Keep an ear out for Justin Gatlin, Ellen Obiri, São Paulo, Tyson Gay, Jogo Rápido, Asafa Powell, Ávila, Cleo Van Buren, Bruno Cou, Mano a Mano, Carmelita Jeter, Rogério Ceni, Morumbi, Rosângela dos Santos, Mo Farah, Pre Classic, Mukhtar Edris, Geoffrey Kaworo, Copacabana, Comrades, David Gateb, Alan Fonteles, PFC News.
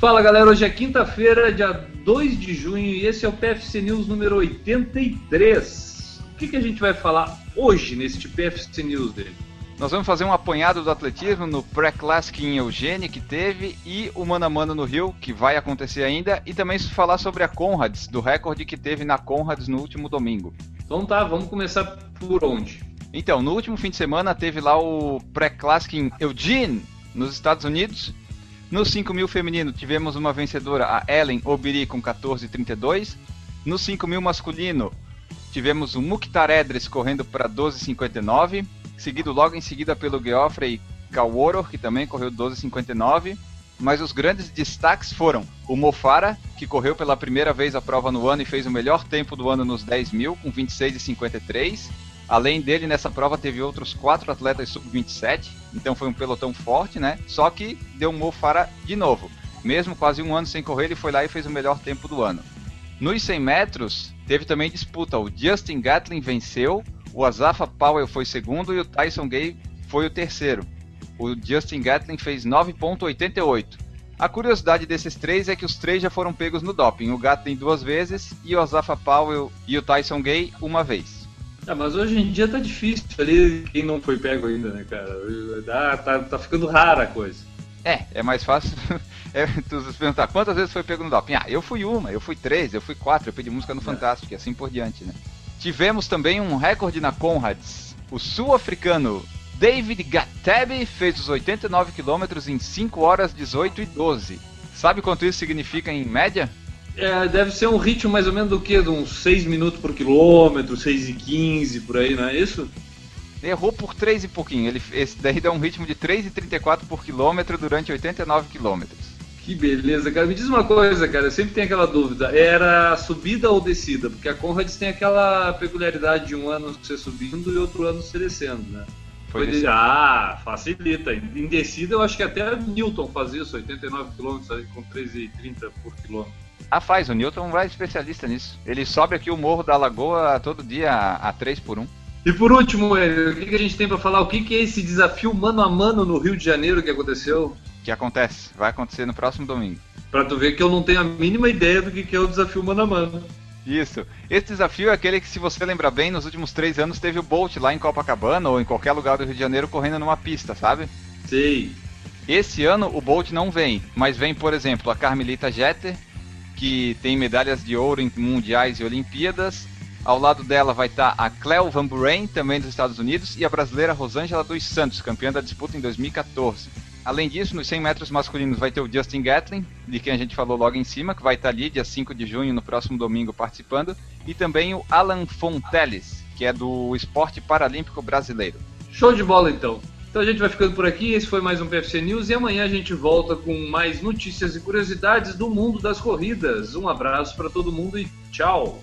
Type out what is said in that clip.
Fala galera, hoje é quinta-feira, dia 2 de junho e esse é o PFC News número 83. O que a gente vai falar hoje neste PFC News dele? Nós vamos fazer um apanhado do atletismo no Pre Classic em Eugênia que teve e o Mano a Mano no Rio, que vai acontecer ainda, e também falar sobre a Comrades, do recorde que teve na Comrades no último domingo. Então tá, vamos começar por onde? Então, no último fim de semana teve lá o Pre Classic em Eugene, nos Estados Unidos. Nos 5.000 feminino tivemos uma vencedora, a Ellen Obiri, com 14,32. Nos 5.000 masculino tivemos o Mukhtar Edris correndo para 12,59. Seguido logo em seguida pelo Geoffrey Kaworo, que também correu 12,59. Mas os grandes destaques foram o Mo Farah, que correu pela primeira vez a prova no ano e fez o melhor tempo do ano nos 10.000, com 26,53. Além dele, nessa prova teve outros 4 atletas sub-27, então foi um pelotão forte, né? Só que deu Mo Farah de novo. Mesmo quase um ano sem correr, ele foi lá e fez o melhor tempo do ano. Nos 100 metros, teve também disputa. O Justin Gatlin venceu, o Asafa Powell foi segundo e o Tyson Gay foi o terceiro. O Justin Gatlin fez 9,88. A curiosidade desses três é que os três já foram pegos no doping. O Gatlin 2 vezes e o Asafa Powell e o Tyson Gay 1 vez. Ah, mas hoje em dia tá difícil ali quem não foi pego ainda, né, cara? Tá ficando rara a coisa. É mais fácil tu se perguntar quantas vezes foi pego no doping. Ah, eu fui 1, eu fui 3, eu fui 4, eu pedi música no Fantástico e assim por diante, né? Tivemos também um recorde na Comrades. O sul-africano David Gateb fez os 89 km em 5 horas, 18 e 12. Sabe quanto isso significa em média? É, deve ser um ritmo mais ou menos do que? De uns 6 minutos por quilômetro, 6,15 por aí, não é isso? Errou por 3 e pouquinho. Esse daí dá um ritmo de 3,34 por quilômetro durante 89 quilômetros. Que beleza, cara. Me diz uma coisa, cara. Eu sempre tenho aquela dúvida. Era subida ou descida? Porque a Comrades tem aquela peculiaridade de um ano ser subindo e outro ano ser descendo, né? Facilita. Em descida eu acho que até Newton fazia isso, 89 km com 3,30 por quilômetro. Ah, faz, o Newton vai especialista nisso. Ele sobe aqui o Morro da Lagoa todo dia a 3x1. E por último, o que a gente tem para falar? O que é esse desafio mano a mano no Rio de Janeiro que aconteceu? Que acontece, vai acontecer no próximo domingo. Pra tu ver que eu não tenho a mínima ideia do que é o desafio mano a mano. Isso, esse desafio é aquele que, se você lembrar bem, nos últimos 3 anos teve o Bolt lá em Copacabana ou em qualquer lugar do Rio de Janeiro correndo numa pista, sabe? Sei. Esse ano o Bolt não vem, mas vem, por exemplo, a Carmelita Jeter, que tem medalhas de ouro em mundiais e Olimpíadas. Ao lado dela vai estar a Cleo Van Buren, também dos Estados Unidos, e a brasileira Rosângela dos Santos, campeã da disputa em 2014. Além disso, nos 100 metros masculinos vai ter o Justin Gatlin, de quem a gente falou logo em cima, que vai estar ali dia 5 de junho, no próximo domingo, participando, e também o Alan Fonteles, que é do esporte paralímpico brasileiro. Show de bola, então! Então a gente vai ficando por aqui, esse foi mais um PFC News e amanhã a gente volta com mais notícias e curiosidades do mundo das corridas. Um abraço para todo mundo e tchau!